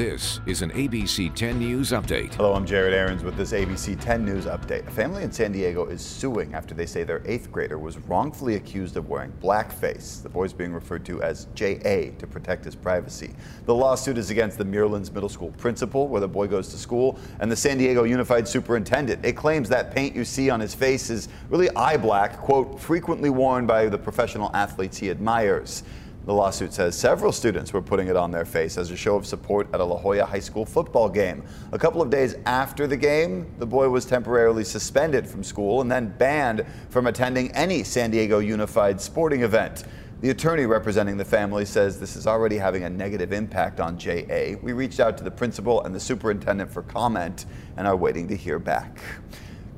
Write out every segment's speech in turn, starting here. This is an ABC 10 News update. Hello, I'm Jared Ahrens with this ABC 10 News update. A family in San Diego is suing after they say their 8th grader was wrongfully accused of wearing blackface. The boy's being referred to as J.A. to protect his privacy. The lawsuit is against the Maryland's middle school principal, where the boy goes to school, and the San Diego Unified superintendent. It claims that paint you see on his face is really eye black, quote, frequently worn by the professional athletes he admires. The lawsuit says several students were putting it on their face as a show of support at a La Jolla High School football game. A couple of days after the game, the boy was temporarily suspended from school and then banned from attending any San Diego Unified sporting event. The attorney representing the family says this is already having a negative impact on J.A. We reached out to the principal and the superintendent for comment and are waiting to hear back.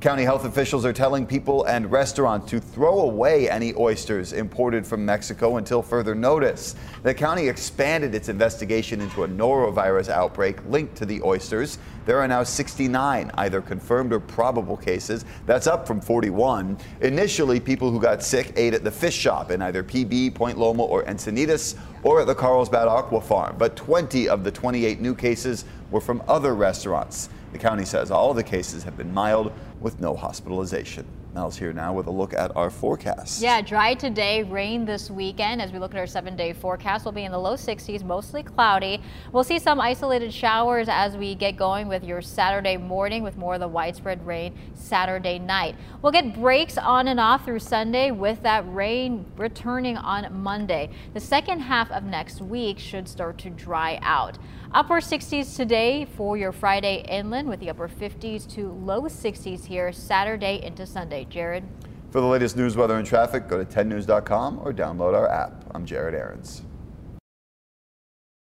County health officials are telling people and restaurants to throw away any oysters imported from Mexico until further notice. The county expanded its investigation into a norovirus outbreak linked to the oysters. There are now 69 either confirmed or probable cases. That's up from 41. Initially, people who got sick ate at the fish shop in either PB, Point Loma, or Encinitas, or at the Carlsbad Aqua Farm. But 20 of the 28 new cases were from other restaurants. The county says all the cases have been mild with no hospitalization. Mel's here now with a look at our forecast. Yeah, dry today, rain this weekend. As we look at our 7-day forecast, we'll be in the low 60s, mostly cloudy. We'll see some isolated showers as we get going with your Saturday morning, with more of the widespread rain Saturday night. We'll get breaks on and off through Sunday, with that rain returning on Monday. The second half of next week should start to dry out. Upper 60s today for your Friday inland, with the upper 50s to low 60s here Saturday into Sunday. Jared. For the latest news, weather, and traffic, go to 10news.com or download our app. I'm Jared Ahrens.